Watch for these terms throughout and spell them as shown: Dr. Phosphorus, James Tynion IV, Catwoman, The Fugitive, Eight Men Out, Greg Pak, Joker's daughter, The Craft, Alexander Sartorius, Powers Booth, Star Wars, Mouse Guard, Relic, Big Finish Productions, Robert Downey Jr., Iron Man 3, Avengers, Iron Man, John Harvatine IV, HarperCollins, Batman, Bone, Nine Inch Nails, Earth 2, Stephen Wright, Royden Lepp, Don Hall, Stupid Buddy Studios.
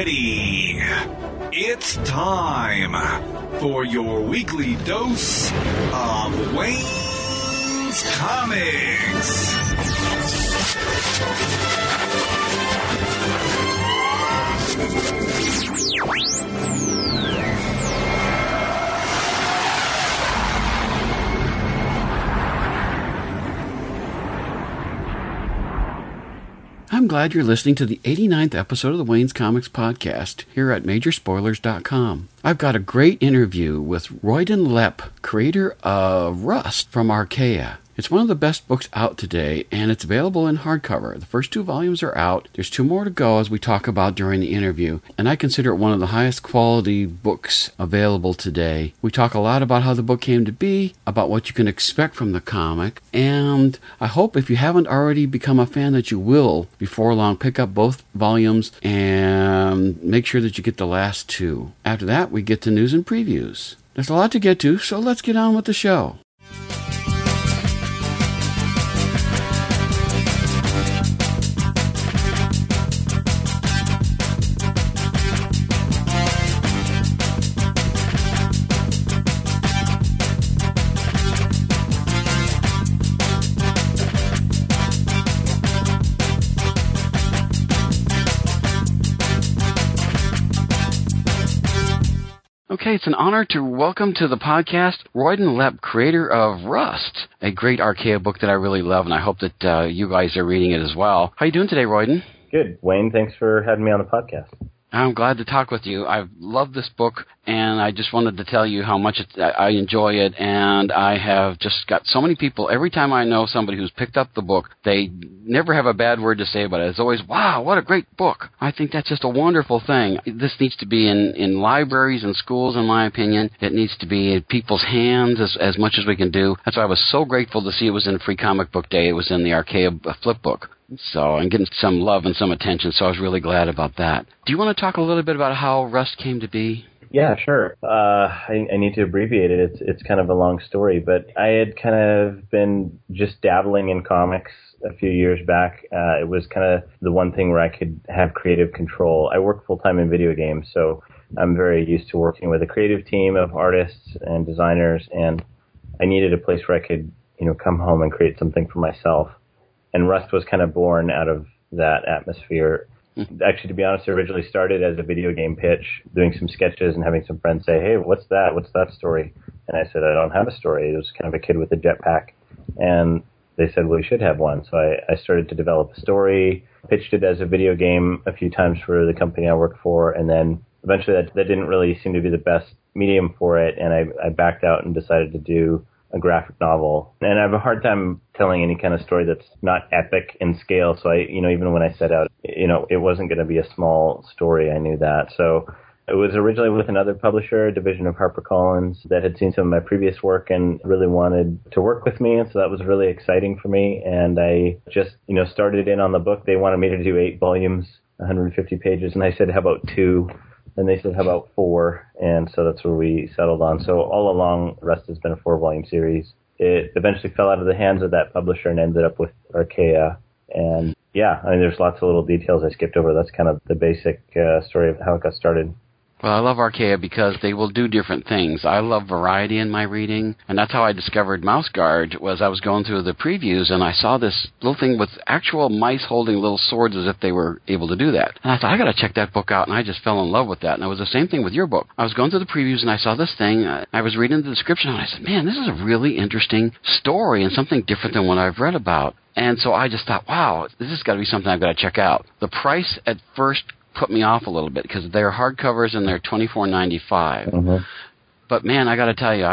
Ready. It's time for your weekly dose of Wayne's Comics. I'm glad you're listening to the 89th episode of the Wayne's Comics podcast here at Majorspoilers.com. I've got a great interview with Royden Lepp, creator of Rust from Archaia. It's one of the best books out today, and it's available in hardcover. The first two volumes are out. There's two more to go, as we talk about during the interview, and I consider it one of the highest quality books available today. We talk a lot about how the book came to be, about what you can expect from the comic, and I hope, if you haven't already become a fan, that you will, before long, pick up both volumes and make sure that you get the last two. After that, we get to news and previews. There's a lot to get to, so let's get on with the show. Okay, it's an honor to welcome to the podcast Royden Lepp, creator of Rust, a great Archaia book that I really love, and I hope that you guys are reading it as well. How are you doing today, Royden? Good, Wayne. Thanks for having me on the podcast. I'm glad to talk with you. I've loved this book, and I just wanted to tell you how much I enjoy it, and I have just got so many people. Every time I know somebody who's picked up the book, they never have a bad word to say about it. It's always, wow, what a great book. I think that's just a wonderful thing. This needs to be in libraries and schools, in my opinion. It needs to be in people's hands as much as we can do. That's why I was so grateful to see it was in Free Comic Book Day. It was in the Archaia flip book. So I'm getting some love and some attention, so I was really glad about that. Do you want to talk a little bit about how Rust came to be? Yeah, sure. I need to abbreviate it. It's kind of a long story, but I had kind of been just dabbling in comics a few years back. It was kind of the one thing where I could have creative control. I work full-time in video games, so I'm very used to working with a creative team of artists and designers, and I needed a place where I could, come home and create something for myself. And Rust was kind of born out of that atmosphere. Actually, to be honest, it originally started as a video game pitch, doing some sketches and having some friends say, hey, what's that? What's that story? And I said, I don't have a story. It was kind of a kid with a jetpack. And they said, well, you should have one. So I started to develop a story, pitched it as a video game a few times for the company I worked for. And then eventually that didn't really seem to be the best medium for it. And I backed out and decided to do a graphic novel. And I have a hard time telling any kind of story that's not epic in scale. So I even when I set out, it wasn't going to be a small story. I knew that. So it was originally with another publisher, a division of HarperCollins, that had seen some of my previous work and really wanted to work with me. And so that was really exciting for me. And I just, started in on the book. They wanted me to do 8 volumes, 150 pages. And I said, how about 2? And they said, how about 4? And so that's where we settled on. So all along, Rust has been a 4-volume series. It eventually fell out of the hands of that publisher and ended up with Archaia. And yeah, I mean, there's lots of little details I skipped over. That's kind of the basic story of how it got started. Well, I love Archaia because they will do different things. I love variety in my reading, and that's how I discovered Mouse Guard, was I was going through the previews, and I saw this little thing with actual mice holding little swords as if they were able to do that. And I thought, I got to check that book out, and I just fell in love with that. And it was the same thing with your book. I was going through the previews, and I saw this thing. I was reading the description, and I said, man, this is a really interesting story and something different than what I've read about. And so I just thought, wow, this has got to be something I've got to check out. The price at first put me off a little bit because they're hardcovers and they're $24.95. Mm-hmm. But man, I got to tell you,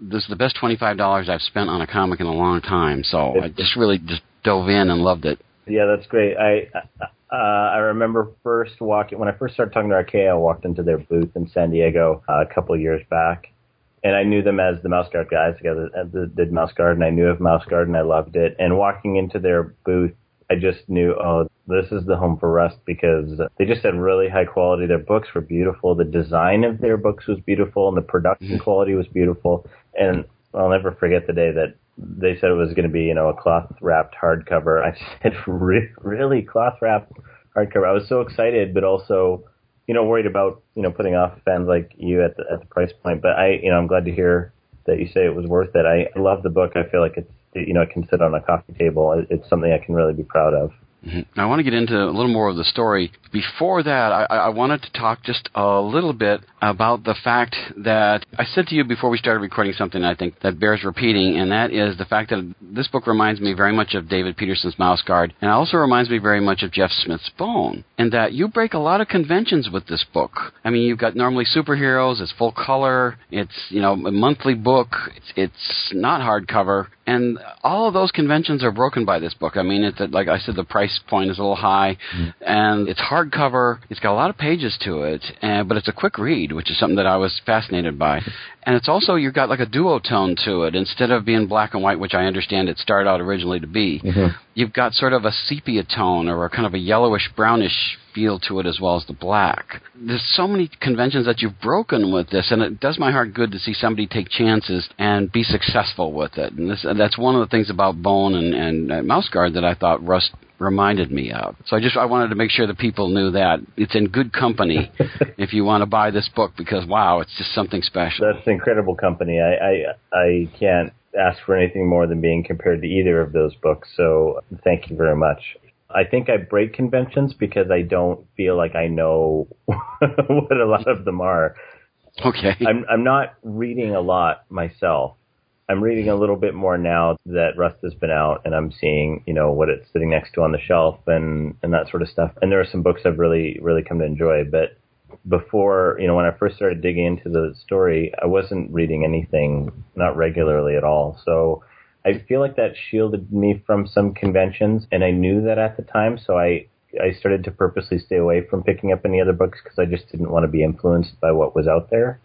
this is the best $25 I've spent on a comic in a long time. So I just really dove in and loved it. Yeah, that's great. I remember when I first started talking to Archaia, I walked into their booth in San Diego a couple of years back, and I knew them as the Mouse Guard guys together. Did Mouse Guard, and I knew of Mouse Guard, and I loved it. And walking into their booth, I just knew, oh, this is the home for Rust, because they just had really high quality. Their books were beautiful. The design of their books was beautiful, and the production quality was beautiful. And I'll never forget the day that they said it was going to be, a cloth-wrapped hardcover. I said, really cloth-wrapped hardcover? I was so excited, but also, worried about, putting off fans like you at the price point. But I'm glad to hear that you say it was worth it. I love the book. I feel like it's, I can sit on a coffee table. It's something I can really be proud of. Mm-hmm. I want to get into a little more of the story. Before that, I wanted to talk just a little bit about the fact that I said to you before we started recording something I think that bears repeating, and that is the fact that this book reminds me very much of David Peterson's Mouse Guard, and also reminds me very much of Jeff Smith's Bone, and that you break a lot of conventions with this book. I mean, you've got normally superheroes, it's full color, it's, a monthly book, it's not hardcover. And all of those conventions are broken by this book. I mean, like I said, the price point is a little high, and it's hardcover. It's got a lot of pages to it, but it's a quick read, which is something that I was fascinated by. And it's also, you've got like a duotone to it. Instead of being black and white, which I understand it started out originally to be, you've got sort of a sepia tone or a kind of a yellowish-brownish feel to it as well as the black. There's so many conventions that you've broken with this, and it does my heart good to see somebody take chances and be successful with it. And that's one of the things about Bone and Mouse Guard that I thought Rust reminded me of. So I wanted to make sure that people knew that. It's in good company if you want to buy this book, because, wow, it's just something special. That's incredible company. I can't ask for anything more than being compared to either of those books, so thank you very much. I think I break conventions because I don't feel like I know what a lot of them are. Okay. I'm not reading a lot myself. I'm reading a little bit more now that Rust has been out, and I'm seeing, what it's sitting next to on the shelf and that sort of stuff. And there are some books I've really, really come to enjoy. But before, when I first started digging into the story, I wasn't reading anything, not regularly at all. So I feel like that shielded me from some conventions, and I knew that at the time. So I started to purposely stay away from picking up any other books because I just didn't want to be influenced by what was out there.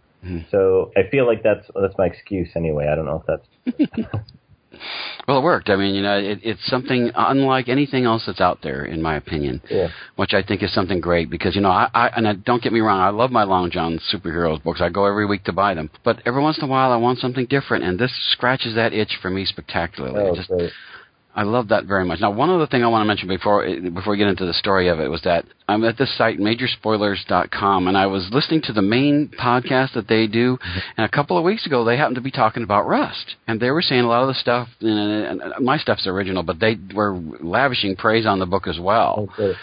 So I feel like that's my excuse anyway. I don't know if that's... Well, it worked. I mean, it's something unlike anything else that's out there, in my opinion, which I think is something great because, don't get me wrong, I love my Long John superheroes books. I go every week to buy them. But every once in a while, I want something different, and this scratches that itch for me spectacularly. Oh, great. I love that very much. Now, one other thing I want to mention before we get into the story of it was that I'm at this site, Majorspoilers.com, and I was listening to the main podcast that they do, and a couple of weeks ago they happened to be talking about Rust. And they were saying a lot of the stuff, and my stuff's original, but they were lavishing praise on the book as well. Okay.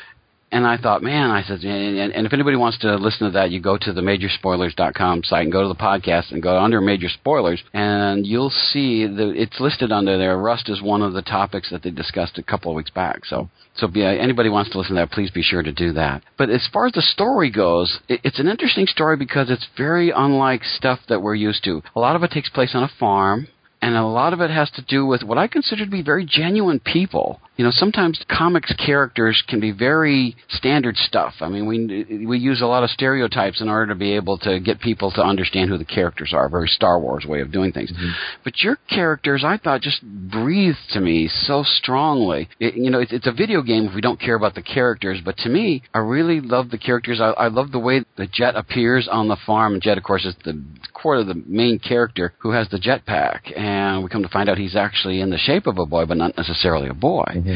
And I thought, man, I said, and if anybody wants to listen to that, you go to the Majorspoilers.com site and go to the podcast and go under Major Spoilers, and you'll see it's listed under there. Rust is one of the topics that they discussed a couple of weeks back. So anybody wants to listen to that, please be sure to do that. But as far as the story goes, it's an interesting story because it's very unlike stuff that we're used to. A lot of it takes place on a farm. And a lot of it has to do with what I consider to be very genuine people. Sometimes comics characters can be very standard stuff. I mean, we use a lot of stereotypes in order to be able to get people to understand who the characters are, a very Star Wars way of doing things. Mm-hmm. But your characters, I thought, just breathed to me so strongly. It's a video game if we don't care about the characters, but to me, I really love the characters. I love the way the Jet appears on the farm. Jet, of course, is the core of the main character who has the jetpack. And we come to find out he's actually in the shape of a boy, but not necessarily a boy. Mm-hmm.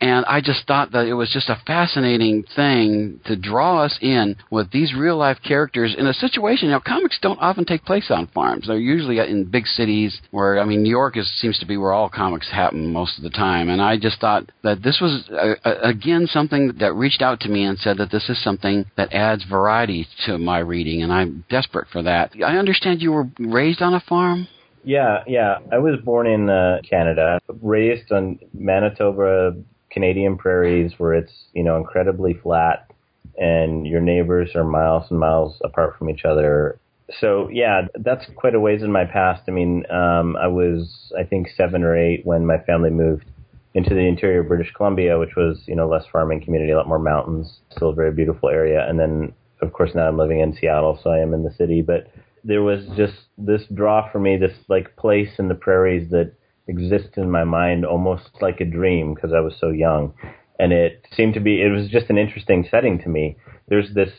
And I just thought that it was just a fascinating thing to draw us in with these real-life characters in a situation. Now, comics don't often take place on farms. They're usually in big cities where, I mean, New York seems to be where all comics happen most of the time. And I just thought that this was, again, something that reached out to me and said that this is something that adds variety to my reading, and I'm desperate for that. I understand you were raised on a farm? Yeah. I was born in Canada, raised on Manitoba, Canadian prairies, where it's, incredibly flat and your neighbors are miles and miles apart from each other. So, yeah, that's quite a ways in my past. I mean, I was, 7 or 8 when my family moved into the interior of British Columbia, which was, less farming community, a lot more mountains, still a very beautiful area. And then, of course, now I'm living in Seattle, so I am in the city. But there was just this draw for me, this place in the prairies that exists in my mind almost like a dream because I was so young. And it was just an interesting setting to me. There's this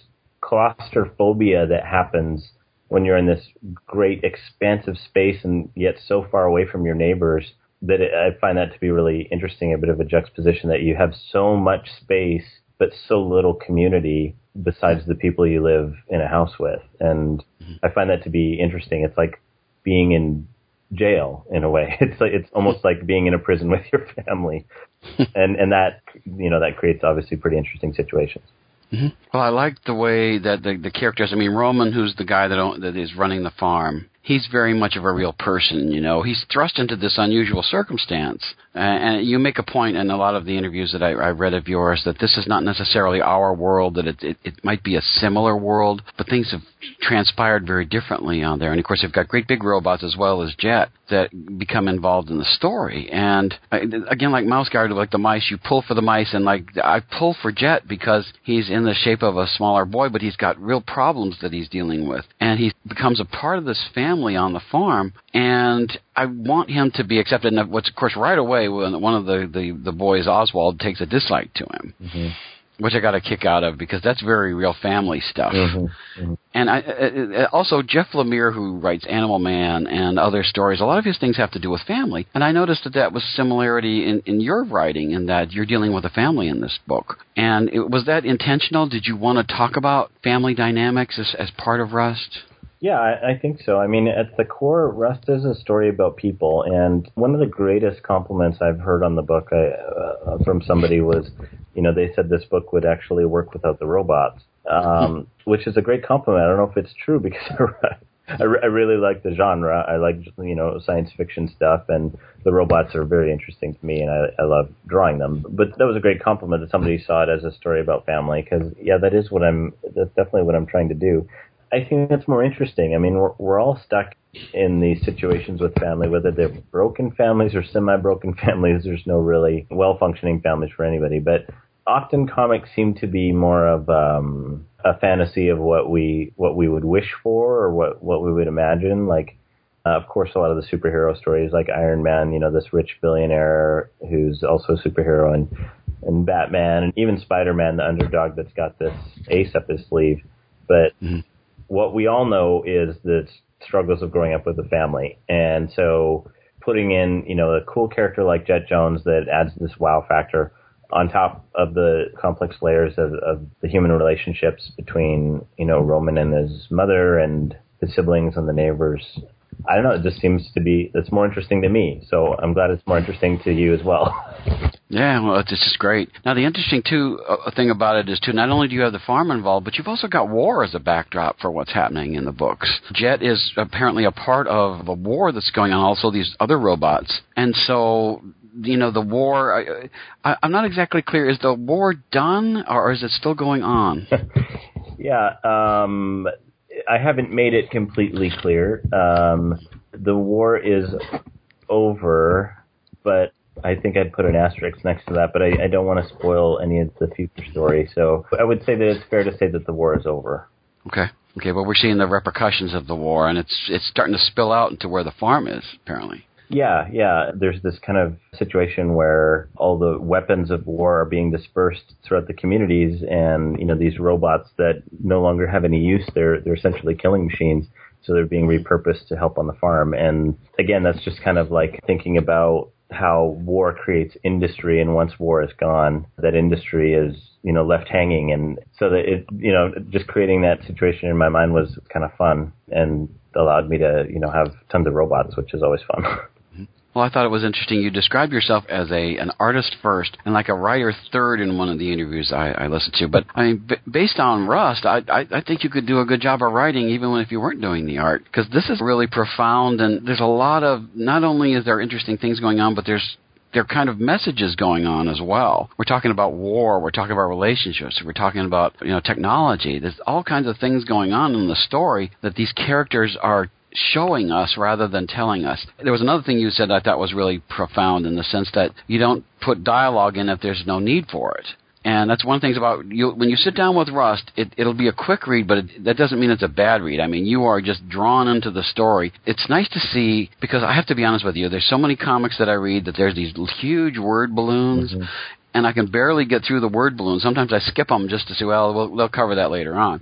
claustrophobia that happens when you're in this great expansive space and yet so far away from your neighbors that I find that to be really interesting, a bit of a juxtaposition that you have so much space but so little community besides the people you live in a house with. And I find that to be interesting. It's like being in jail in a way. It's almost like being in a prison with your family, and that that creates obviously pretty interesting situations. Mm-hmm. Well, I like the way that the characters. I mean, Roman, who's the guy that is running the farm. He's very much of a real person, He's thrust into this unusual circumstance. And you make a point in a lot of the interviews that I read of yours that this is not necessarily our world, that it might be a similar world, but things have transpired very differently on there. And, of course, they've got great big robots as well as Jet that become involved in the story. And, again, like Mouse Guard, like the mice, you pull for the mice. And, I pull for Jet because he's in the shape of a smaller boy, but he's got real problems that he's dealing with. And he becomes a part of this family on the farm, and I want him to be accepted. And what's, of course, right away when one of the boys, Oswald, takes a dislike to him, mm-hmm. which I got a kick out of because that's very real family stuff. Mm-hmm. Mm-hmm. And also Jeff Lemire, who writes Animal Man and other stories, a lot of his things have to do with family. And I noticed that was similarity in your writing in that you're dealing with a family in this book. And was that intentional? Did you want to talk about family dynamics as part of Rust? Yeah, I think so. I mean, at the core, Rust is a story about people, and one of the greatest compliments I've heard on the book from somebody was, they said this book would actually work without the robots, which is a great compliment. I don't know if it's true because I really like the genre. I like, science fiction stuff, and the robots are very interesting to me, and I love drawing them. But that was a great compliment that somebody saw it as a story about family because, yeah, that's definitely what I'm trying to do. I think that's more interesting. I mean, we're all stuck in these situations with family, whether they're broken families or semi-broken families. There's no really well-functioning families for anybody. But often comics seem to be more of a fantasy of what we would wish for or what we would imagine. Like, of course, a lot of the superhero stories, like Iron Man, this rich billionaire who's also a superhero, and Batman, and even Spider-Man, the underdog that's got this ace up his sleeve. But mm-hmm. What we all know is the struggles of growing up with a family. And so putting in, a cool character like Geoff Johns that adds this wow factor on top of the complex layers of the human relationships between, Roman and his mother and his siblings and the neighbors. I don't know. It just seems to be that's more interesting to me. So I'm glad it's more interesting to you as well. Yeah, well, it's just great. Now, the interesting thing about it is, too, not only do you have the farm involved, but you've also got war as a backdrop for what's happening in the books. Jet is apparently a part of a war that's going on, also these other robots. And so, the war, I'm not exactly clear. Is the war done or is it still going on? Yeah, I haven't made it completely clear. The war is over, but I think I'd put an asterisk next to that, but I don't want to spoil any of the future story. So I would say that it's fair to say that the war is over. Okay, well, we're seeing the repercussions of the war, and it's starting to spill out into where the farm is, apparently. Yeah. There's this kind of situation where all the weapons of war are being dispersed throughout the communities, and these robots that no longer have any use, they're essentially killing machines, so they're being repurposed to help on the farm. And again, that's just kind of like thinking about how war creates industry, and once war is gone, that industry is, you know, left hanging. And so that it, you know, just creating that situation in my mind was kind of fun and allowed me to, you know, have tons of robots, which is always fun. Well, I thought it was interesting. You described yourself as an artist first and like a writer third in one of the interviews I listened to. But I mean, based on Rust, I think you could do a good job of writing even if you weren't doing the art, because this is really profound, and there's a lot of, not only is there interesting things going on, but there are kind of messages going on as well. We're talking about war. We're talking about relationships. We're talking about, you know, technology. There's all kinds of things going on in the story that these characters are showing us rather than telling us. There was another thing you said I thought was really profound, in the sense that you don't put dialogue in if there's no need for it. And that's one of the things about you. When you sit down with Rust, it'll be a quick read, but that doesn't mean it's a bad read. I mean, you are just drawn into the story. It's nice to see, because I have to be honest with you, there's so many comics that I read that there's these huge word balloons, mm-hmm. and I can barely get through the word balloon. Sometimes I skip them just to say, well, they'll cover that later on.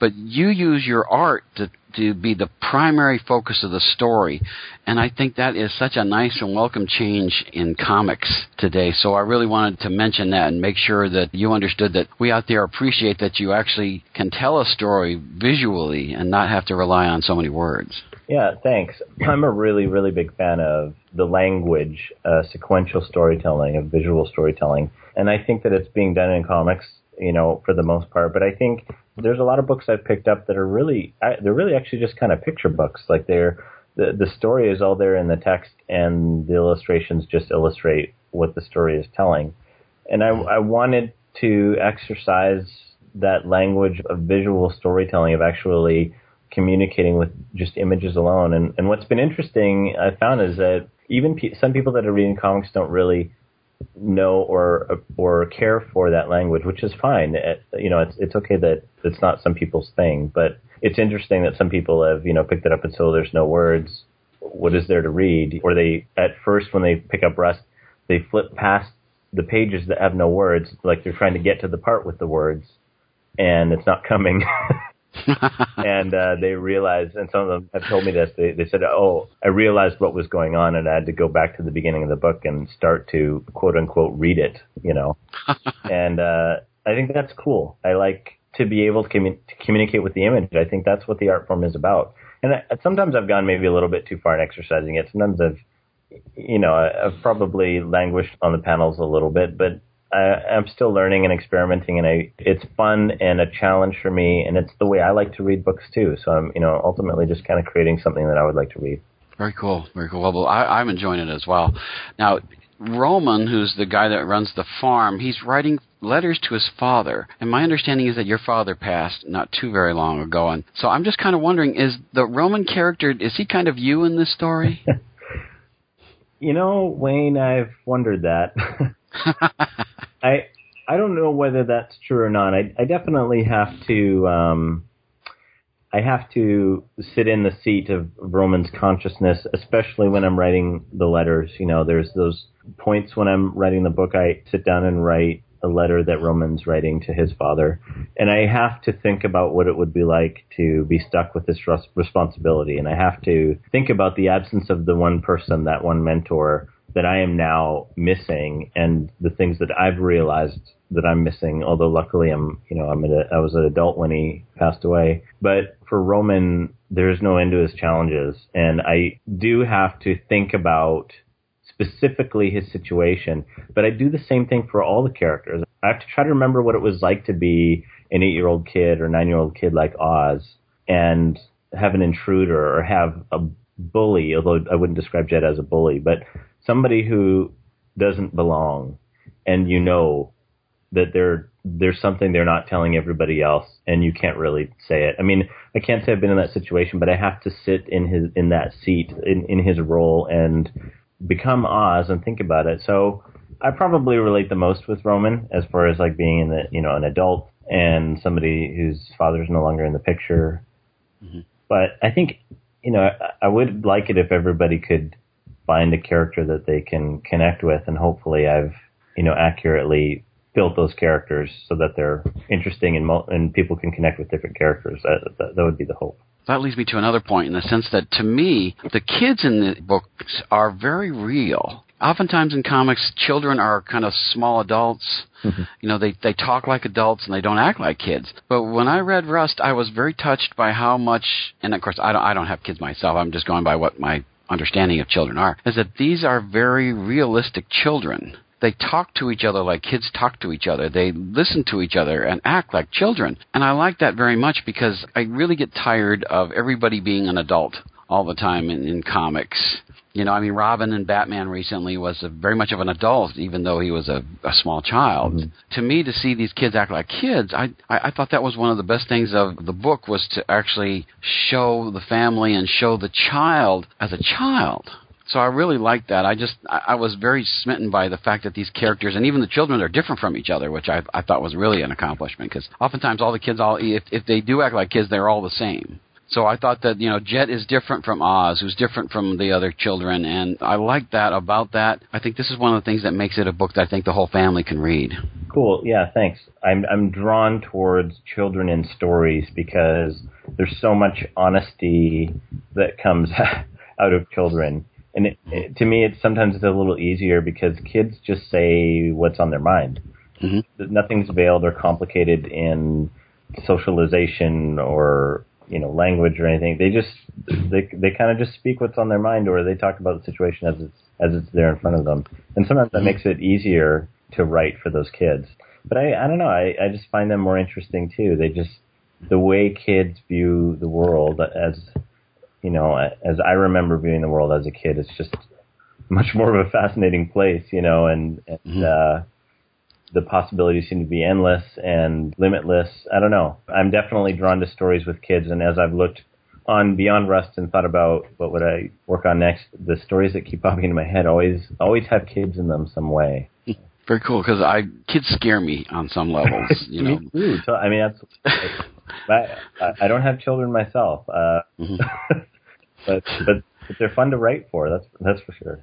But you use your art to be the primary focus of the story, and I think that is such a nice and welcome change in comics today. So I really wanted to mention that and make sure that you understood that we out there appreciate that you actually can tell a story visually and not have to rely on so many words. Yeah, thanks. I'm a really, really big fan of the language, sequential storytelling, of visual storytelling, and I think that it's being done in comics, you know, for the most part. But I think there's a lot of books I've picked up that are really actually just kind of picture books. Like the story is all there in the text, and the illustrations just illustrate what the story is telling. And I wanted to exercise that language of visual storytelling, of actually communicating with just images alone. And what's been interesting I found is that even some people that are reading comics don't really know or care for that language, which is fine. You know, it's okay that it's not some people's thing, but it's interesting that some people have, you know, picked it up and so there's no words. What is there to read? Or they, at first when they pick up Rust, they flip past the pages that have no words, like they're trying to get to the part with the words, and it's not coming. And they realized, and some of them have told me this, they said, oh, I realized what was going on, and I had to go back to the beginning of the book and start to, quote unquote, read it, you know. And I think that's cool. I like to be able to communicate with the image. I think that's what the art form is about. And sometimes I've gone maybe a little bit too far in exercising it. Sometimes I've probably languished on the panels a little bit, but I'm still learning and experimenting, and it's fun and a challenge for me, and it's the way I like to read books too. So I'm, you know, ultimately just kind of creating something that I would like to read. Very cool, very cool. Well, I'm enjoying it as well. Now, Roman, who's the guy that runs the farm, he's writing letters to his father, and my understanding is that your father passed not too very long ago, and so I'm just kind of wondering, is the Roman character, is he kind of you in this story? You know, Wayne, I've wondered that. I don't know whether that's true or not. I definitely have to sit in the seat of Roman's consciousness, especially when I'm writing the letters. You know, there's those points when I'm writing the book, I sit down and write a letter that Roman's writing to his father, and I have to think about what it would be like to be stuck with this responsibility, and I have to think about the absence of the one person, that one mentor, that I am now missing, and the things that I've realized that I'm missing. Although luckily I was an adult when he passed away. But for Roman, there's no end to his challenges, and I do have to think about specifically his situation. But I do the same thing for all the characters. I have to try to remember what it was like to be an 8-year-old kid or 9-year-old kid like Oz, and have an intruder or have a bully. Although I wouldn't describe Jed as a bully, but somebody who doesn't belong, and you know that there's something they're not telling everybody else, and you can't really say it. I mean, I can't say I've been in that situation, but I have to sit in that seat, in his role, and become Oz and think about it. So I probably relate the most with Roman, as far as like being in the, you know, an adult and somebody whose father's no longer in the picture. Mm-hmm. But I think, you know, I would like it if everybody could find a character that they can connect with, and hopefully I've, you know, accurately built those characters so that they're interesting and people can connect with different characters. That would be the hope. That leads me to another point, in the sense that, to me, the kids in the books are very real. oftentimes in comics, children are kind of small adults. Mm-hmm. You know, they talk like adults and they don't act like kids. But when I read Rust, I was very touched by how much, and of course, I don't have kids myself. I'm just going by what my understanding of children are, is that these are very realistic children. They talk to each other like kids talk to each other. They listen to each other and act like children. And I like that very much because I really get tired of everybody being an adult all the time in comics. You know, I mean, Robin in Batman recently was very much of an adult, even though he was a small child. Mm-hmm. To me, to see these kids act like kids, I thought that was one of the best things of the book, was to actually show the family and show the child as a child. So I really liked that. I was very smitten by the fact that these characters and even the children are different from each other, which I thought was really an accomplishment, because oftentimes all the kids, if they do act like kids, they're all the same. So I thought that, you know, Jet is different from Oz, who's different from the other children, and I like that about that. I think this is one of the things that makes it a book that I think the whole family can read. Cool. Yeah, thanks. I'm drawn towards children in stories because there's so much honesty that comes out of children. And to me, it's sometimes a little easier because kids just say what's on their mind. Mm-hmm. Nothing's veiled or complicated in socialization or, you know, language or anything. They kind of just speak what's on their mind, or they talk about the situation as it's there in front of them. And sometimes that makes it easier to write for those kids. But I don't know. I just find them more interesting too. The way kids view the world You know, as I remember viewing the world as a kid, it's just much more of a fascinating place, you know, and the possibilities seem to be endless and limitless. I don't know. I'm definitely drawn to stories with kids, and as I've looked on beyond Rust and thought about what would I work on next, the stories that keep popping into my head always have kids in them some way. Very cool, because kids scare me on some levels, you know. Me too. So, I mean, that's, I don't have children myself. Mm-hmm. But they're fun to write for. That's for sure.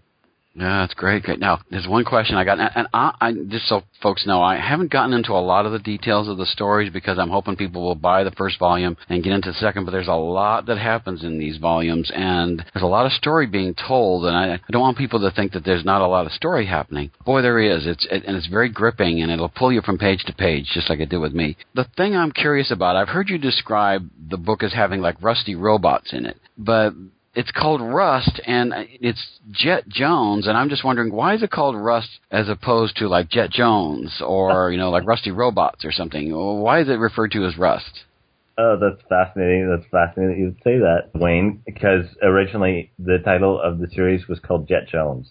Yeah, that's great. Now, there's one question I got, and I just so folks know, I haven't gotten into a lot of the details of the stories because I'm hoping people will buy the first volume and get into the second, but there's a lot that happens in these volumes, and there's a lot of story being told, and I don't want people to think that there's not a lot of story happening. Boy, there is. And it's very gripping, and it'll pull you from page to page, just like it did with me. The thing I'm curious about, I've heard you describe the book as having, like, rusty robots in it, but it's called Rust, and it's Geoff Johns, and I'm just wondering, why is it called Rust as opposed to, like, Geoff Johns or, you know, like Rusty Robots or something? Why is it referred to as Rust? Oh, that's fascinating. That's fascinating that you would say that, Wayne, because originally the title of the series was called Geoff Johns.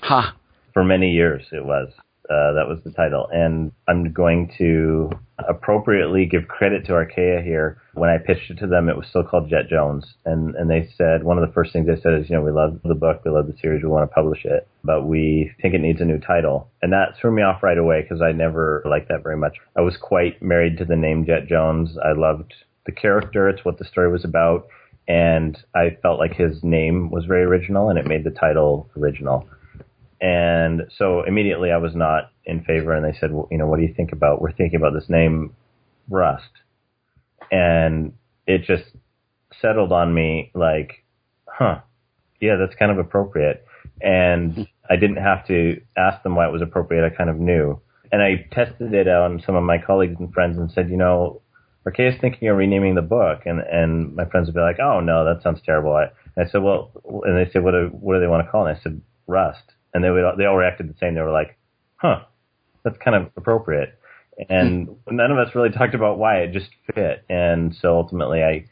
Huh. For many years it was. That was the title. And I'm going to appropriately give credit to Archaia here. When I pitched it to them, it was still called Geoff Johns. And they said, one of the first things they said is, you know, we love the book, we love the series, we want to publish it, but we think it needs a new title. And that threw me off right away because I never liked that very much. I was quite married to the name Geoff Johns. I loved the character. It's what the story was about. And I felt like his name was very original, and it made the title original. And so immediately I was not in favor, and they said, well, you know, what do you think about, we're thinking about this name, Rust. And it just settled on me like, huh, yeah, that's kind of appropriate. And I didn't have to ask them why it was appropriate. I kind of knew. And I tested it on some of my colleagues and friends and said, you know, Archaia's thinking of renaming the book. And my friends would be like, oh, no, that sounds terrible. And I said, well, and they said, what do they want to call it? And I said, Rust. And they all reacted the same. They were like, huh, that's kind of appropriate. And none of us really talked about why. It just fit. And so ultimately I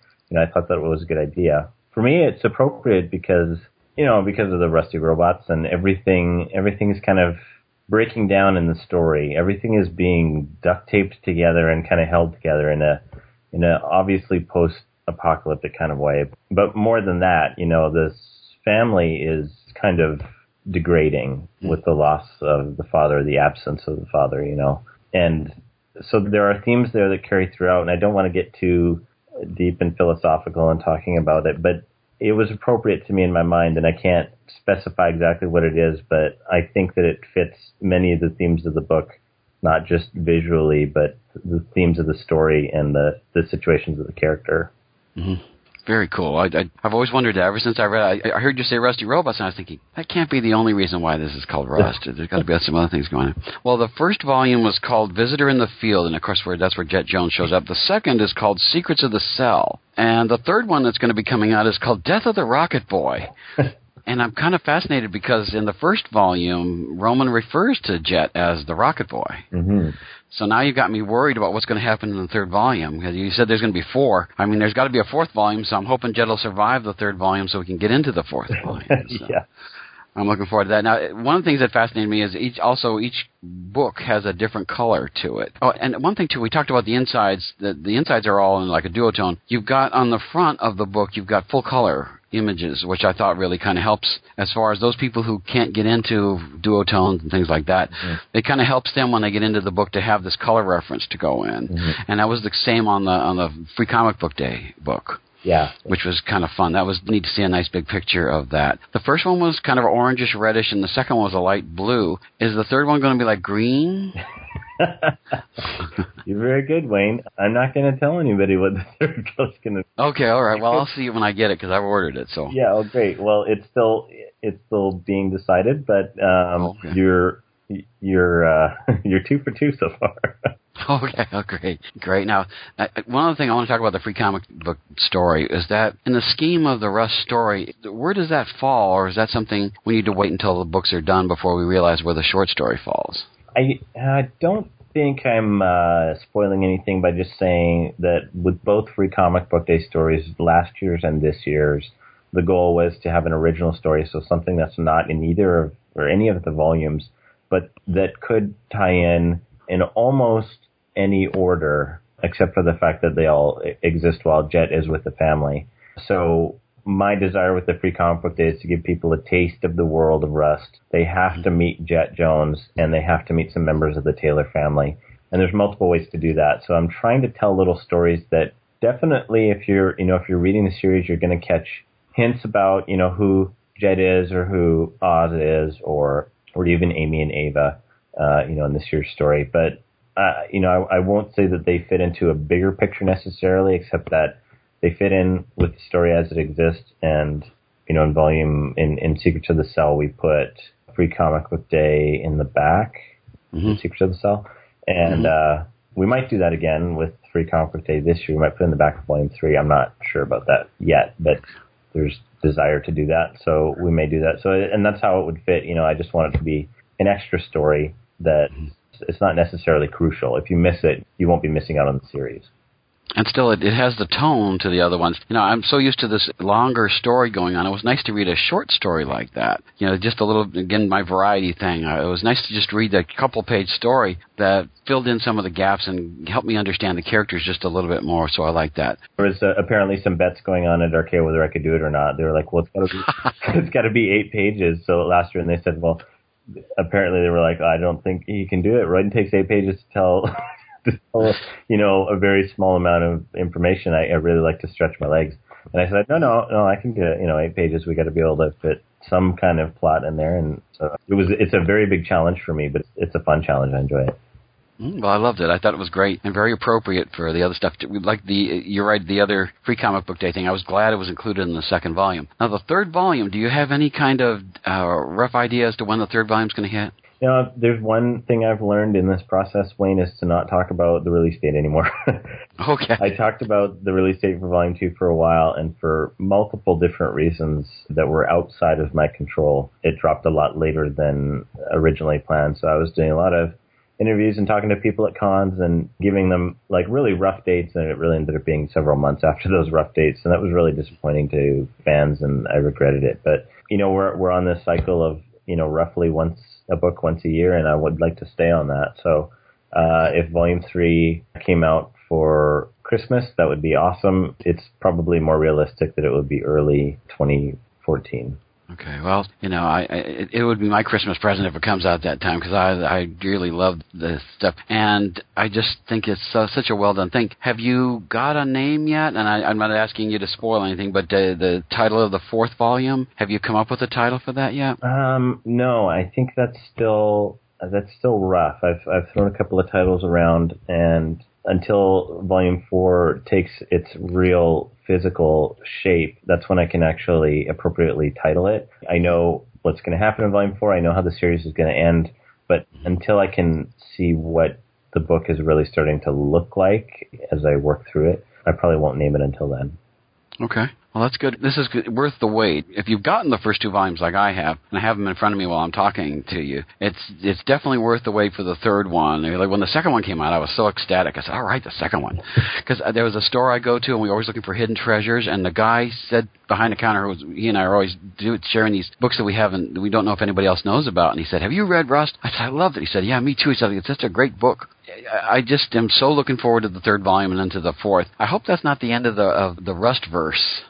thought that was a good idea. For me, it's appropriate because, you know, because of the rusty robots and everything's kind of breaking down in the story. Everything is being duct taped together and kind of held together in a obviously post-apocalyptic kind of way. But more than that, you know, this family is kind of degrading with the loss of the father, the absence of the father, you know. And so there are themes there that carry throughout, and I don't want to get too deep and philosophical in talking about it, but it was appropriate to me in my mind, and I can't specify exactly what it is, but I think that it fits many of the themes of the book, not just visually, but the themes of the story and the situations of the character. Mm-hmm. Very cool. I've always wondered that ever since I read it. I heard you say Rusty Robots, and I was thinking, that can't be the only reason why this is called Rust. There's got to be some other things going on. Well, the first volume was called Visitor in the Field, and of course that's where Geoff Johns shows up. The second is called Secrets of the Cell. And the third one that's going to be coming out is called Death of the Rocket Boy. And I'm kind of fascinated because in the first volume, Roman refers to Jet as the Rocket Boy. Mm-hmm. So now you've got me worried about what's going to happen in the third volume, because you said there's going to be four. I mean, there's got to be a fourth volume, so I'm hoping Jet will survive the third volume so we can get into the fourth volume. So. Yeah. I'm looking forward to that. Now, one of the things that fascinated me is each book has a different color to it. Oh, and one thing, too, we talked about the insides. The insides are all in like a duotone. You've got on the front of the book, you've got full color images, which I thought really kind of helps as far as those people who can't get into duotones and things like that. Mm-hmm. It kind of helps them when they get into the book to have this color reference to go in. Mm-hmm. And that was the same on the Free Comic Book Day book. Yeah. Which was kind of fun. That was neat to see a nice big picture of that. The first one was kind of orangish reddish, and the second one was a light blue. Is the third one going to be like green? You're very good, Wayne. I'm not going to tell anybody what the third color's going to be. Okay, all right. Well, I'll see you when I get it because I've ordered it. So. Yeah, oh, great. Well, it's still being decided, but okay. You're 2 for 2 so far. Okay, oh, great. Now, one other thing I want to talk about the Free Comic Book story is that in the scheme of the Rust story, where does that fall, or is that something we need to wait until the books are done before we realize where the short story falls? I don't think I'm spoiling anything by just saying that with both Free Comic Book Day stories, last year's and this year's, the goal was to have an original story, so something that's not in either or any of the volumes, but that could tie in almost any order, except for the fact that they all exist while Jet is with the family. So my desire with the Free Comic Book Day is to give people a taste of the world of Rust. They have to meet Jet Jones, and they have to meet some members of the Taylor family. And there's multiple ways to do that. So I'm trying to tell little stories that definitely, if you're reading the series, you're going to catch hints about, who Jet is or who Oz is or even Amy and Ava, in this year's story. But I won't say that they fit into a bigger picture necessarily, except that they fit in with the story as it exists. And, in volume, in Secrets of the Cell, we put Free Comic Book Day in the back, mm-hmm. Secrets of the Cell. And mm-hmm. We might do that again with Free Comic Book Day this year. We might put in the back of volume 3. I'm not sure about that yet, but there's desire to do that. So we may do that. So, and that's how it would fit. I just want it to be an extra story that... Mm-hmm. It's not necessarily crucial. If you miss it, you won't be missing out on the series. And still, it has the tone to the other ones. I'm so used to this longer story going on. It was nice to read a short story like that. Just a little, again, my variety thing. It was nice to just read a couple-page story that filled in some of the gaps and helped me understand the characters just a little bit more, so I like that. There was apparently some bets going on at Archaia whether I could do it or not. They were like, well, it's got to be 8 pages. So last year, and they said, well... Apparently they were like, I don't think he can do it. Royden takes 8 pages to tell, a very small amount of information. I really like to stretch my legs. And I said, no, I can get 8 pages. We got to be able to fit some kind of plot in there. And so it's a very big challenge for me, but it's a fun challenge. I enjoy it. Well, I loved it. I thought it was great and very appropriate for the other stuff. You're right, the other Free Comic Book Day thing. I was glad it was included in the second volume. Now, the third volume, do you have any kind of rough idea as to when the third volume's going to hit? There's one thing I've learned in this process, Wayne, is to not talk about the release date anymore. Okay. I talked about the release date for Volume 2 for a while, and for multiple different reasons that were outside of my control, it dropped a lot later than originally planned. So I was doing a lot of interviews and talking to people at cons and giving them like really rough dates, and it really ended up being several months after those rough dates, and that was really disappointing to fans, and I regretted it. But we're on this cycle of roughly once a year, and I would like to stay on that. So if Volume 3 came out for Christmas, that would be awesome. It's probably more realistic that it would be early 2014. Okay, well, it would be my Christmas present if it comes out that time, because I dearly love this stuff, and I just think it's such a well done thing. Have you got a name yet? And I'm not asking you to spoil anything, but the title of the fourth volume, have you come up with a title for that yet? No, I think that's still rough. I've thrown a couple of titles around, and until Volume 4 takes its real physical shape, that's when I can actually appropriately title it. I know what's going to happen in Volume 4. I know how the series is going to end. But until I can see what the book is really starting to look like as I work through it, I probably won't name it until then. Okay. Well, that's good. This is good. Worth the wait. If you've gotten the first two volumes like I have, and I have them in front of me while I'm talking to you, it's definitely worth the wait for the third one. Like when the second one came out, I was so ecstatic. I said, all right, the second one. Because there was a store I go to, and we were always looking for hidden treasures, and the guy said behind the counter, he and I are always sharing these books that we don't know if anybody else knows about, and he said, have you read Rust? I said, I loved it. He said, yeah, me too. He said, it's such a great book. I just am so looking forward to the third volume and into the fourth. I hope that's not the end of the Rust verse.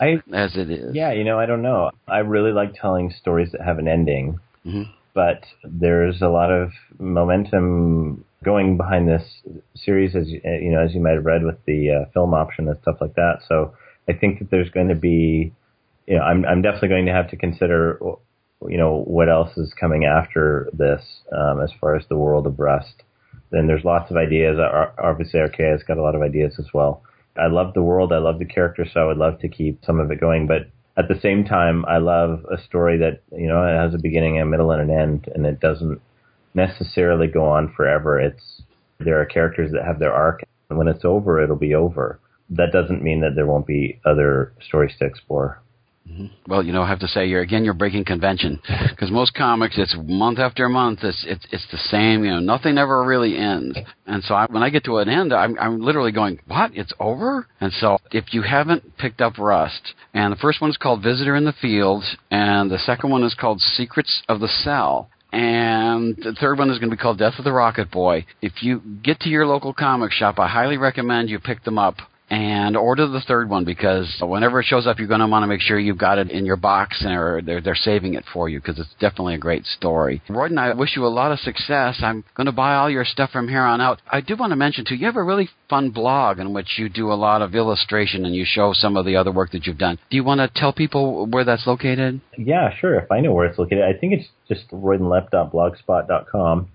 As it is. Yeah, I don't know. I really like telling stories that have an ending, but there's a lot of momentum going behind this series, as you might have read with the film option and stuff like that. So I think that there's going to be, I'm definitely going to have to consider, what else is coming after this as far as the world of Rust. Then there's lots of ideas. Obviously, Archaia has got a lot of ideas as well. I love the world. I love the characters, so I would love to keep some of it going. But at the same time, I love a story that, it has a beginning, a middle, and an end, and it doesn't necessarily go on forever. There are characters that have their arc, and when it's over, it'll be over. That doesn't mean that there won't be other stories to explore. Well, I have to say, you're breaking convention, because most comics, it's month after month, it's the same, nothing ever really ends. And so when I get to an end, I'm literally going, what? It's over? And so if you haven't picked up Rust, and the first one is called Visitor in the Field, and the second one is called Secrets of the Cell, and the third one is going to be called Death of the Rocket Boy. If you get to your local comic shop, I highly recommend you pick them up. And order the third one, because whenever it shows up, you're going to want to make sure you've got it in your box, or they're saving it for you, because it's definitely a great story. Royden, I wish you a lot of success. I'm going to buy all your stuff from here on out. I do want to mention, too, you have a really fun blog in which you do a lot of illustration and you show some of the other work that you've done. Do you want to tell people where that's located? Yeah, sure. If I know where it's located, I think it's just roydenlepp.blogspot.com.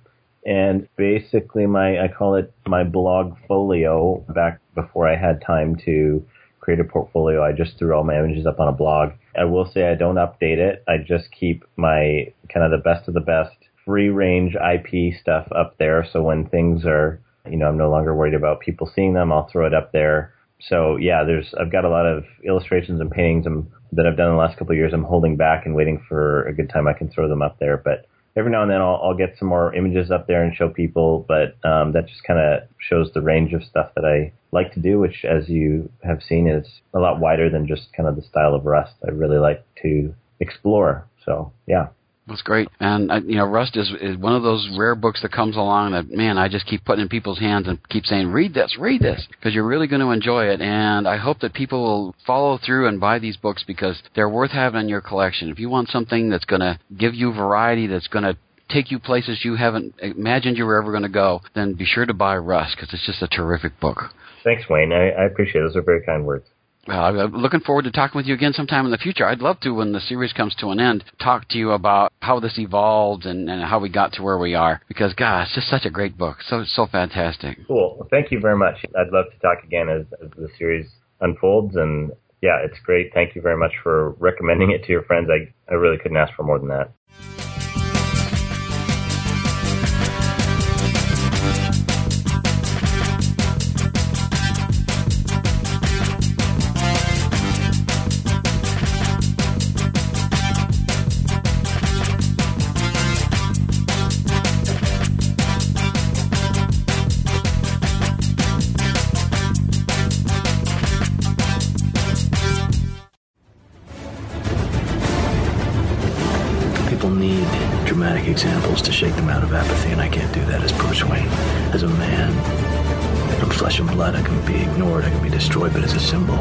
And basically I call it my blog folio. Back before I had time to create a portfolio, I just threw all my images up on a blog. I will say I don't update it. I just keep my kind of the best of the best free range IP stuff up there. So when things are, I'm no longer worried about people seeing them, I'll throw it up there. So yeah, I've got a lot of illustrations and paintings that I've done in the last couple of years. I'm holding back and waiting for a good time I can throw them up there. But every now and then I'll get some more images up there and show people, but that just kind of shows the range of stuff that I like to do, which, as you have seen, is a lot wider than just kind of the style of Rust. I really like to explore, so yeah. That's great. And, Rust is one of those rare books that comes along that, man, I just keep putting in people's hands and keep saying, read this, because you're really going to enjoy it. And I hope that people will follow through and buy these books, because they're worth having in your collection. If you want something that's going to give you variety, that's going to take you places you haven't imagined you were ever going to go, then be sure to buy Rust, because it's just a terrific book. Thanks, Wayne. I appreciate it. Those are very kind words. Well, I'm looking forward to talking with you again sometime in the future. I'd love to, when the series comes to an end, talk to you about how this evolved and how we got to where we are. Because, gosh, it's just such a great book. So fantastic. Cool. Well, thank you very much. I'd love to talk again as the series unfolds. And, yeah, it's great. Thank you very much for recommending it to your friends. I really couldn't ask for more than that. Examples to shake them out of apathy, and I can't do that as Bruce Wayne. As a man, I'm flesh and blood. I can be ignored, I can be destroyed, but as a symbol.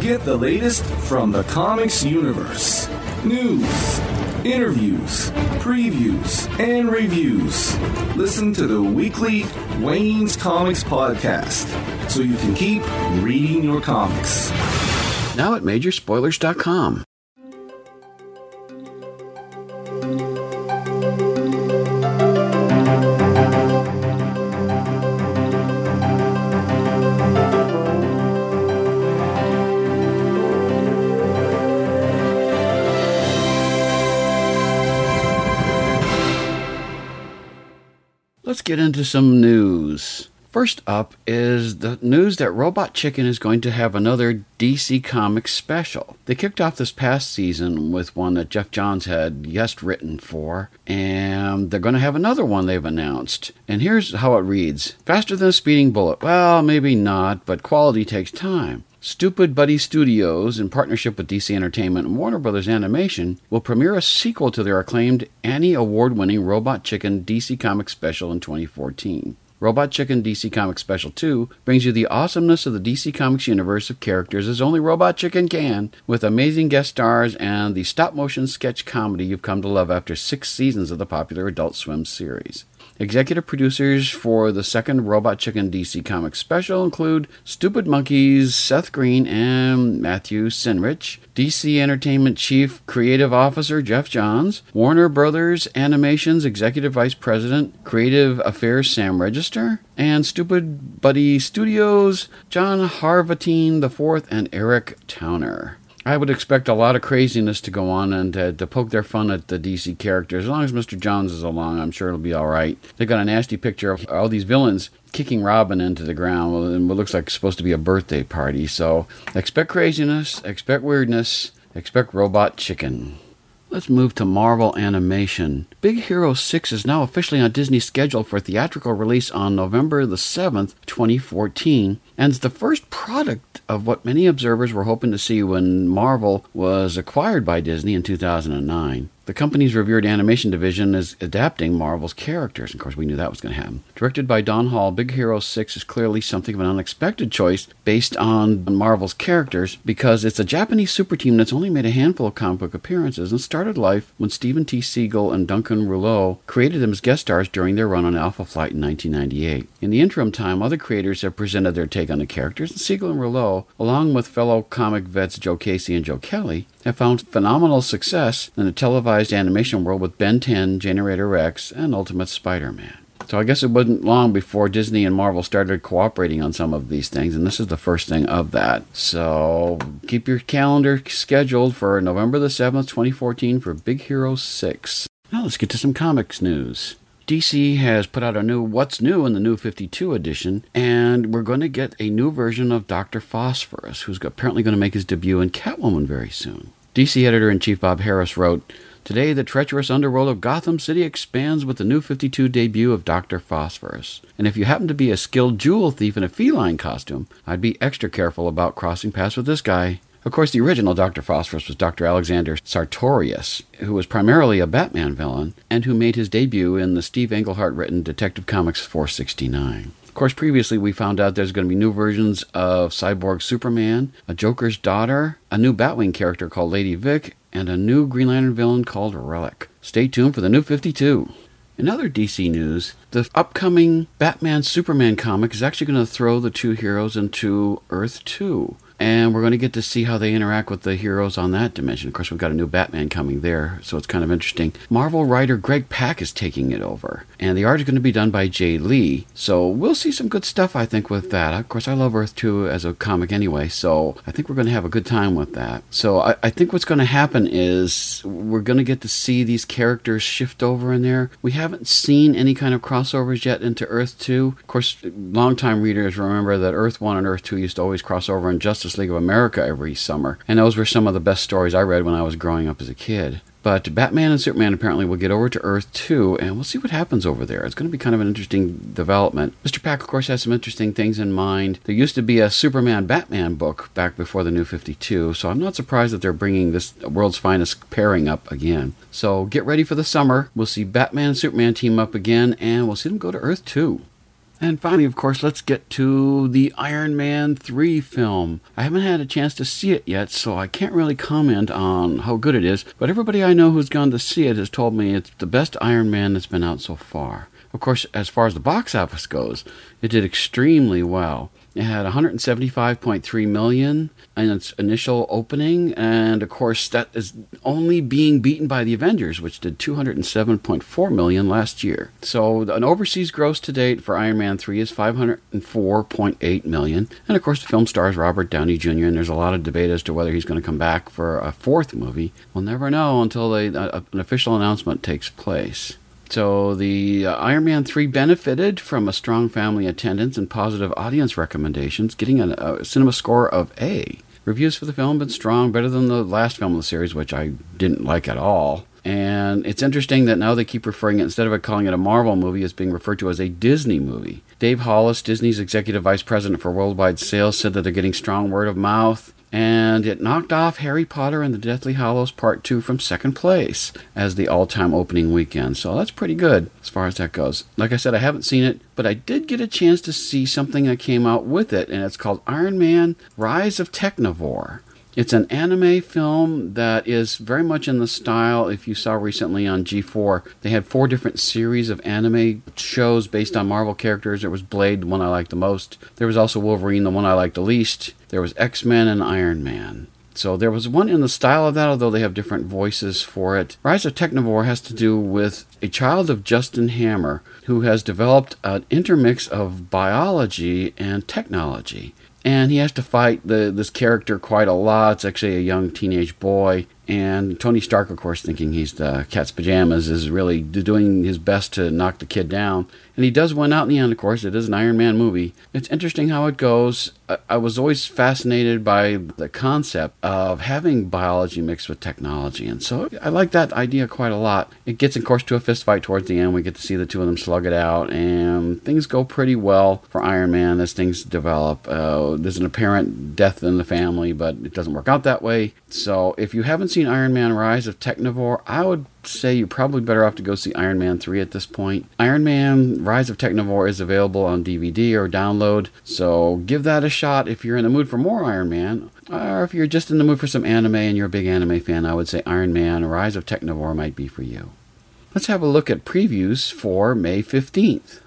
Get the latest from the comics universe. News, interviews, previews, and reviews. Listen to the weekly Wayne's Comics podcast so you can keep reading your comics. Now at Majorspoilers.com. Let's get into some news. First up is the news that Robot Chicken is going to have another DC Comics special. They kicked off this past season with one that Geoff Johns had written for, and they're going to have another one they've announced. And here's how it reads. Faster than a speeding bullet. Well, maybe not, but quality takes time. Stupid Buddy Studios, in partnership with DC Entertainment and Warner Bros. Animation, will premiere a sequel to their acclaimed Annie Award-winning Robot Chicken DC Comics special in 2014. Robot Chicken DC Comics Special 2 brings you the awesomeness of the DC Comics universe of characters as only Robot Chicken can, with amazing guest stars and the stop-motion sketch comedy you've come to love after 6 seasons of the popular Adult Swim series. Executive producers for the second Robot Chicken DC Comics special include Stupid Monkeys, Seth Green, and Matthew Sinrich, DC Entertainment Chief Creative Officer Geoff Johns, Warner Bros. Animation's Executive Vice President, Creative Affairs Sam Register, and Stupid Buddy Studios, John Harvatine IV and Eric Towner. I would expect a lot of craziness to go on and to poke their fun at the DC characters. As long as Mr. Johns is along, I'm sure it'll be all right. They've got a nasty picture of all these villains kicking Robin into the ground in what looks like it's supposed to be a birthday party. So expect craziness, expect weirdness, expect Robot Chicken. Let's move to Marvel Animation. Big Hero 6 is now officially on Disney's schedule for theatrical release on November the 7th, 2014, and it's the first product of what many observers were hoping to see when Marvel was acquired by Disney in 2009. The company's revered animation division is adapting Marvel's characters. Of course, we knew that was going to happen. Directed by Don Hall, Big Hero 6 is clearly something of an unexpected choice based on Marvel's characters because it's a Japanese super team that's only made a handful of comic book appearances and started life when Steven T. Seagle and Duncan Rouleau created them as guest stars during their run on Alpha Flight in 1998. In the interim time, other creators have presented their take on the characters, and Seagle and Rouleau, along with fellow comic vets Joe Casey and Joe Kelly, have found phenomenal success in the televised animation world with Ben 10, Generator X, and Ultimate Spider-Man. So I guess it wasn't long before Disney and Marvel started cooperating on some of these things, and this is the first thing of that. So keep your calendar scheduled for November the 7th, 2014 for Big Hero 6. Now let's get to some comics news. DC has put out a new What's New in the New 52 edition, and we're going to get a new version of Dr. Phosphorus, who's apparently going to make his debut in Catwoman very soon. DC Editor-in-Chief Bob Harris wrote, "Today, the treacherous underworld of Gotham City expands with the New 52 debut of Dr. Phosphorus. And if you happen to be a skilled jewel thief in a feline costume, I'd be extra careful about crossing paths with this guy." Of course, the original Dr. Phosphorus was Dr. Alexander Sartorius, who was primarily a Batman villain, and who made his debut in the Steve Englehart-written Detective Comics 469. Of course, previously we found out there's going to be new versions of Cyborg Superman, a Joker's daughter, a new Batwing character called Lady Vic, and a new Green Lantern villain called Relic. Stay tuned for the New 52. In other DC news, the upcoming Batman-Superman comic is actually going to throw the two heroes into Earth 2. And we're going to get to see how they interact with the heroes on that dimension. Of course, we've got a new Batman coming there, so it's kind of interesting. Marvel writer Greg Pak is taking it over. And the art is going to be done by Jay Lee. So we'll see some good stuff, I think, with that. Of course, I love Earth 2 as a comic anyway, so I think we're going to have a good time with that. So I think what's going to happen is we're going to get to see these characters shift over in there. We haven't seen any kind of crossovers yet into Earth 2. Of course, longtime readers remember that Earth 1 and Earth 2 used to always cross over in Justice League of America every summer, and those were some of the best stories I read when I was growing up as a kid. But Batman and Superman apparently will get over to Earth 2, and we'll see what happens over there. It's going to be kind of an interesting development. Mr. Pak, of course, has some interesting things in mind. There used to be a Superman-Batman book back before the New 52, so I'm not surprised that they're bringing this world's finest pairing up again. So get ready for the summer. We'll see Batman and Superman team up again, and we'll see them go to Earth 2. And finally, of course, let's get to the Iron Man 3 film. I haven't had a chance to see it yet, so I can't really comment on how good it is, but everybody I know who's gone to see it has told me it's the best Iron Man that's been out so far. Of course, as far as the box office goes, it did extremely well. It had $175.3 million in its initial opening, and of course that is only being beaten by The Avengers, which did $207.4 million last year. So an overseas gross to date for Iron Man 3 is $504.8 million. And of course the film stars Robert Downey Jr., and there's a lot of debate as to whether he's going to come back for a fourth movie. We'll never know until an official announcement takes place. So the Iron Man 3 benefited from a strong family attendance and positive audience recommendations, getting a cinema score of A. Reviews for the film have been strong, better than the last film of the series, which I didn't like at all. And it's interesting that now they keep referring it, instead of calling it a Marvel movie, it's being referred to as a Disney movie. Dave Hollis, Disney's executive vice president for worldwide sales, said that they're getting strong word of mouth. And it knocked off Harry Potter and the Deathly Hallows Part 2 from second place as the all-time opening weekend. So that's pretty good as far as that goes. Like I said, I haven't seen it, but I did get a chance to see something that came out with it, and it's called Iron Man: Rise of Technovore. It's an anime film that is very much in the style, if you saw recently on G4, they had 4 different series of anime shows based on Marvel characters. There was Blade, the one I liked the most. There was also Wolverine, the one I liked the least. There was X-Men and Iron Man. So there was one in the style of that, although they have different voices for it. Rise of Technovore has to do with a child of Justin Hammer, who has developed an intermix of biology and technology. And he has to fight this character quite a lot. It's actually a young teenage boy. And Tony Stark, of course, thinking he's the cat's pajamas, is really doing his best to knock the kid down. And he does win out in the end, of course. It is an Iron Man movie. It's interesting how it goes. I was always fascinated by the concept of having biology mixed with technology. And so I like that idea quite a lot. It gets, of course, to a fist fight towards the end. We get to see the two of them slug it out. And things go pretty well for Iron Man as things develop. There's an apparent death in the family, but it doesn't work out that way. So if you haven't seen Iron Man: Rise of Technovore, I would say you're probably better off to go see Iron Man 3 at this point. Iron Man: Rise of Technovore is available on DVD or download, so give that a shot if you're in the mood for more Iron Man, or if you're just in the mood for some anime and you're a big anime fan, I would say Iron Man: Rise of Technovore might be for you. Let's have a look at previews for May 15th.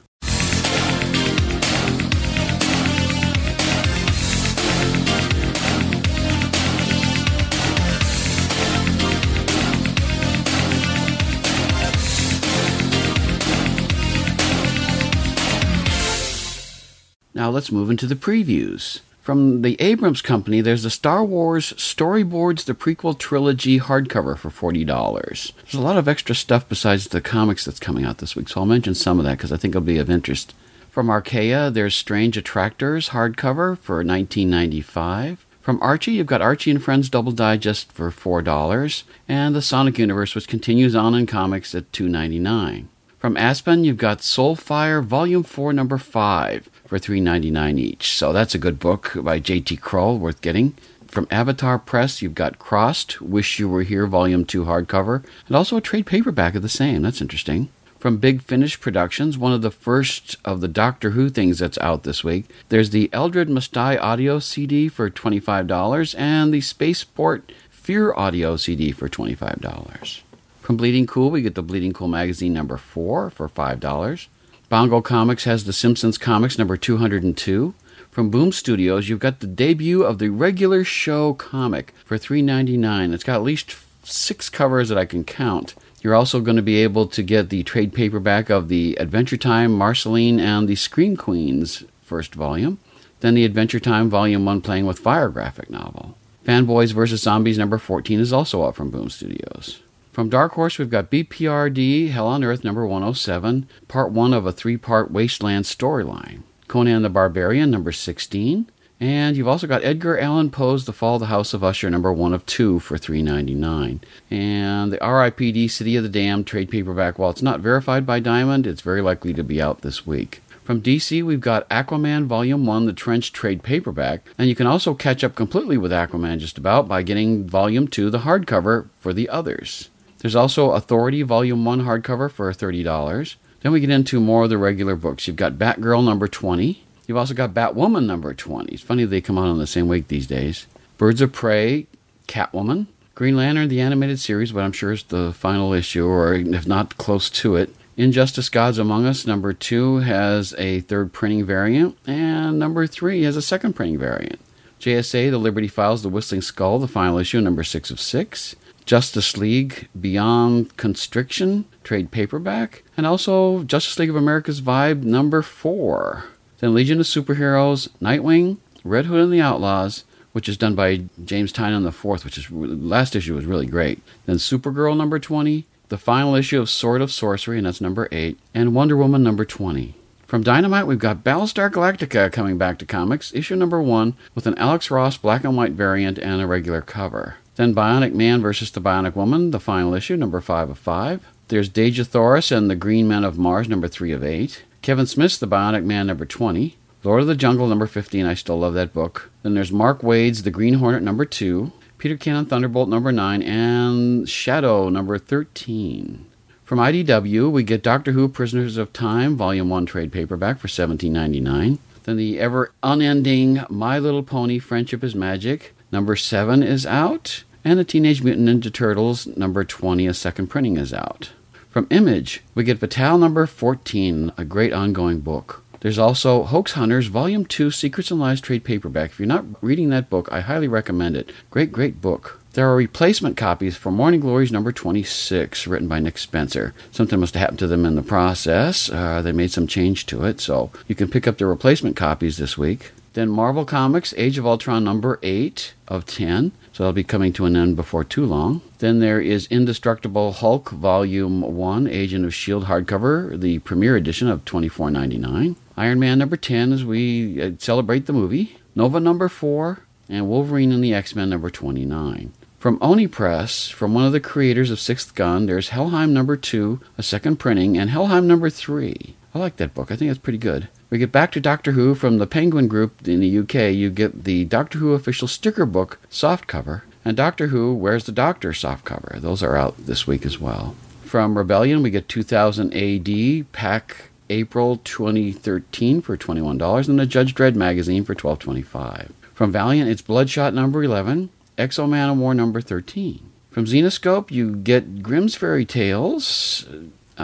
Now let's move into the previews. From the Abrams Company, there's the Star Wars Storyboards, the Prequel Trilogy hardcover for $40. There's a lot of extra stuff besides the comics that's coming out this week, so I'll mention some of that because I think it'll be of interest. From Archaia, there's Strange Attractors hardcover for $19.95. From Archie, you've got Archie and Friends Double Digest for $4. And the Sonic Universe, which continues on in comics at $2.99. From Aspen, you've got Soulfire, Volume 4, Number 5, for $3.99 each. So that's a good book by J.T. Krull, worth getting. From Avatar Press, you've got Crossed, Wish You Were Here, Volume 2, hardcover, and also a trade paperback of the same. That's interesting. From Big Finish Productions, one of the first of the Doctor Who things that's out this week, there's the Eldred Mustai audio CD for $25, and the Spaceport Fear audio CD for $25. From Bleeding Cool, we get the Bleeding Cool magazine number 4 for $5. Bongo Comics has the Simpsons comics number 202. From Boom Studios, you've got the debut of the Regular Show comic for $3.99. It's got at least 6 covers that I can count. You're also going to be able to get the trade paperback of the Adventure Time, Marceline, and the Scream Queens first volume. Then the Adventure Time Volume 1 Playing with Fire graphic novel. Fanboys vs. Zombies number 14 is also up from Boom Studios. From Dark Horse, we've got BPRD, Hell on Earth, number 107, part 1 of a 3-part Wasteland storyline. Conan the Barbarian, number 16. And you've also got Edgar Allan Poe's The Fall of the House of Usher, number 1 of 2 for $3.99. And the R.I.P.D. City of the Damned trade paperback, while it's not verified by Diamond, it's very likely to be out this week. From DC, we've got Aquaman Volume 1, The Trench trade paperback, and you can also catch up completely with Aquaman just about by getting Volume 2, the hardcover, for the others. There's also Authority Volume 1 hardcover for $30. Then we get into more of the regular books. You've got Batgirl number 20. You've also got Batwoman number 20. It's funny they come out on the same week these days. Birds of Prey, Catwoman. Green Lantern, the animated series, what I'm sure is the final issue, or if not, close to it. Injustice Gods Among Us number 2 has a 3rd printing variant, and number 3 has a 2nd printing variant. JSA, The Liberty Files, The Whistling Skull, the final issue, number 6 of 6. Justice League Beyond Constriction, trade paperback, and also Justice League of America's Vibe, number 4. Then Legion of Superheroes, Nightwing, Red Hood and the Outlaws, which is done by James Tynion IV, which is last issue was really great. Then Supergirl, number 20, the final issue of Sword of Sorcery, and that's number 8, and Wonder Woman number 20. From Dynamite, we've got Battlestar Galactica coming back to comics, issue number 1, with an Alex Ross black and white variant and a regular cover. Then Bionic Man vs. the Bionic Woman, the final issue, number 5 of 5. There's Dejah Thoris and the Green Men of Mars, number 3 of 8. Kevin Smith's The Bionic Man, number 20. Lord of the Jungle, number 15. I still love that book. Then there's Mark Waid's The Green Hornet, number 2. Peter Cannon Thunderbolt, number 9. And Shadow, number 13. From IDW, we get Doctor Who Prisoners of Time, Volume 1 trade paperback for $17.99. Then the ever-unending My Little Pony Friendship is Magic, number 7 is out. And the Teenage Mutant Ninja Turtles, number 20, a second printing is out. From Image, we get Vital number 14, a great ongoing book. There's also Hoax Hunters, Volume 2, Secrets and Lies trade paperback. If you're not reading that book, I highly recommend it. Great, great book. There are replacement copies for Morning Glories number 26, written by Nick Spencer. Something must have happened to them in the process. They made some change to it, so you can pick up the replacement copies this week. Then Marvel Comics, Age of Ultron number 8 of 10. So that'll be coming to an end before too long. Then there is Indestructible Hulk, Volume 1, Agent of S.H.I.E.L.D. hardcover, the premiere edition of $24.99. Iron Man number 10 as we celebrate the movie. Nova number 4, and Wolverine and the X-Men number 29. From Oni Press, from one of the creators of Sixth Gun, there's Helheim number 2, a second printing, and Helheim number 3. I like that book. I think it's pretty good. We get back to Doctor Who from the Penguin Group in the UK. You get the Doctor Who official sticker book softcover and Doctor Who Where's the Doctor softcover. Those are out this week as well. From Rebellion, we get 2000 AD pack April 2013 for $21 and the Judge Dredd magazine for $12.25. From Valiant, it's Bloodshot number 11, Exo-Man of War number 13. From Xenoscope, you get Grimm's Fairy Tales.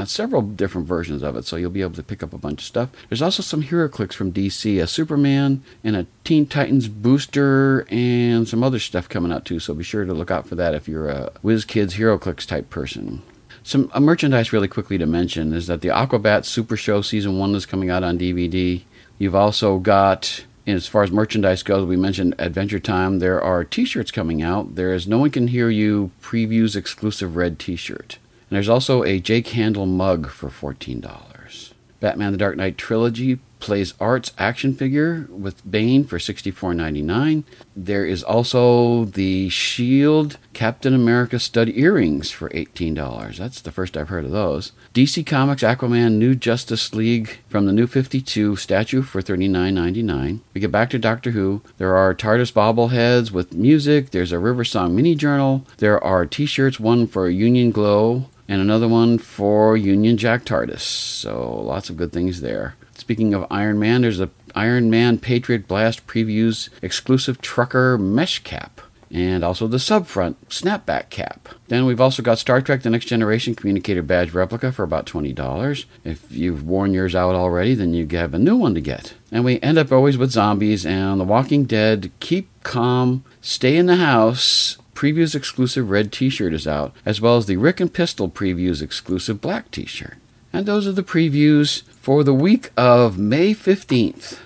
Several different versions of it, so you'll be able to pick up a bunch of stuff. There's also some HeroClix from DC, a Superman and a Teen Titans booster and some other stuff coming out too, so be sure to look out for that if you're a WizKids HeroClix type person. Some merchandise really quickly to mention is that the Aquabats Super Show Season 1 is coming out on DVD. You've also got, and as far as merchandise goes, we mentioned Adventure Time. There are t-shirts coming out. There is No One Can Hear You Previews exclusive red t-shirt. And there's also a Jake Handel mug for $14. Batman the Dark Knight Trilogy Plays Arts action figure with Bane for $64.99. There is also the S.H.I.E.L.D. Captain America stud earrings for $18. That's the first I've heard of those. DC Comics Aquaman New Justice League from the New 52 statue for $39.99. We get back to Doctor Who. There are TARDIS bobbleheads with music. There's a River Song mini journal. There are t-shirts, one for Union Glow, and another one for Union Jack TARDIS. So lots of good things there. Speaking of Iron Man, there's a Iron Man Patriot Blast Previews exclusive trucker mesh cap. And also the Subfront snapback cap. Then we've also got Star Trek The Next Generation Communicator Badge Replica for about $20. If you've worn yours out already, then you have a new one to get. And we end up always with zombies and The Walking Dead. Keep calm, stay in the house. Previews exclusive red t-shirt is out, as well as the Rick and Pistol Previews exclusive black t-shirt. And those are the previews for the week of May 15th.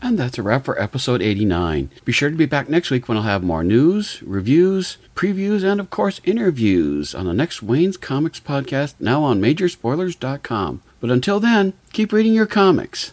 And that's a wrap for episode 89. Be sure to be back next week when I'll have more news, reviews, previews, and of course interviews on the next Wayne's Comics podcast, now on Majorspoilers.com. But until then, keep reading your comics.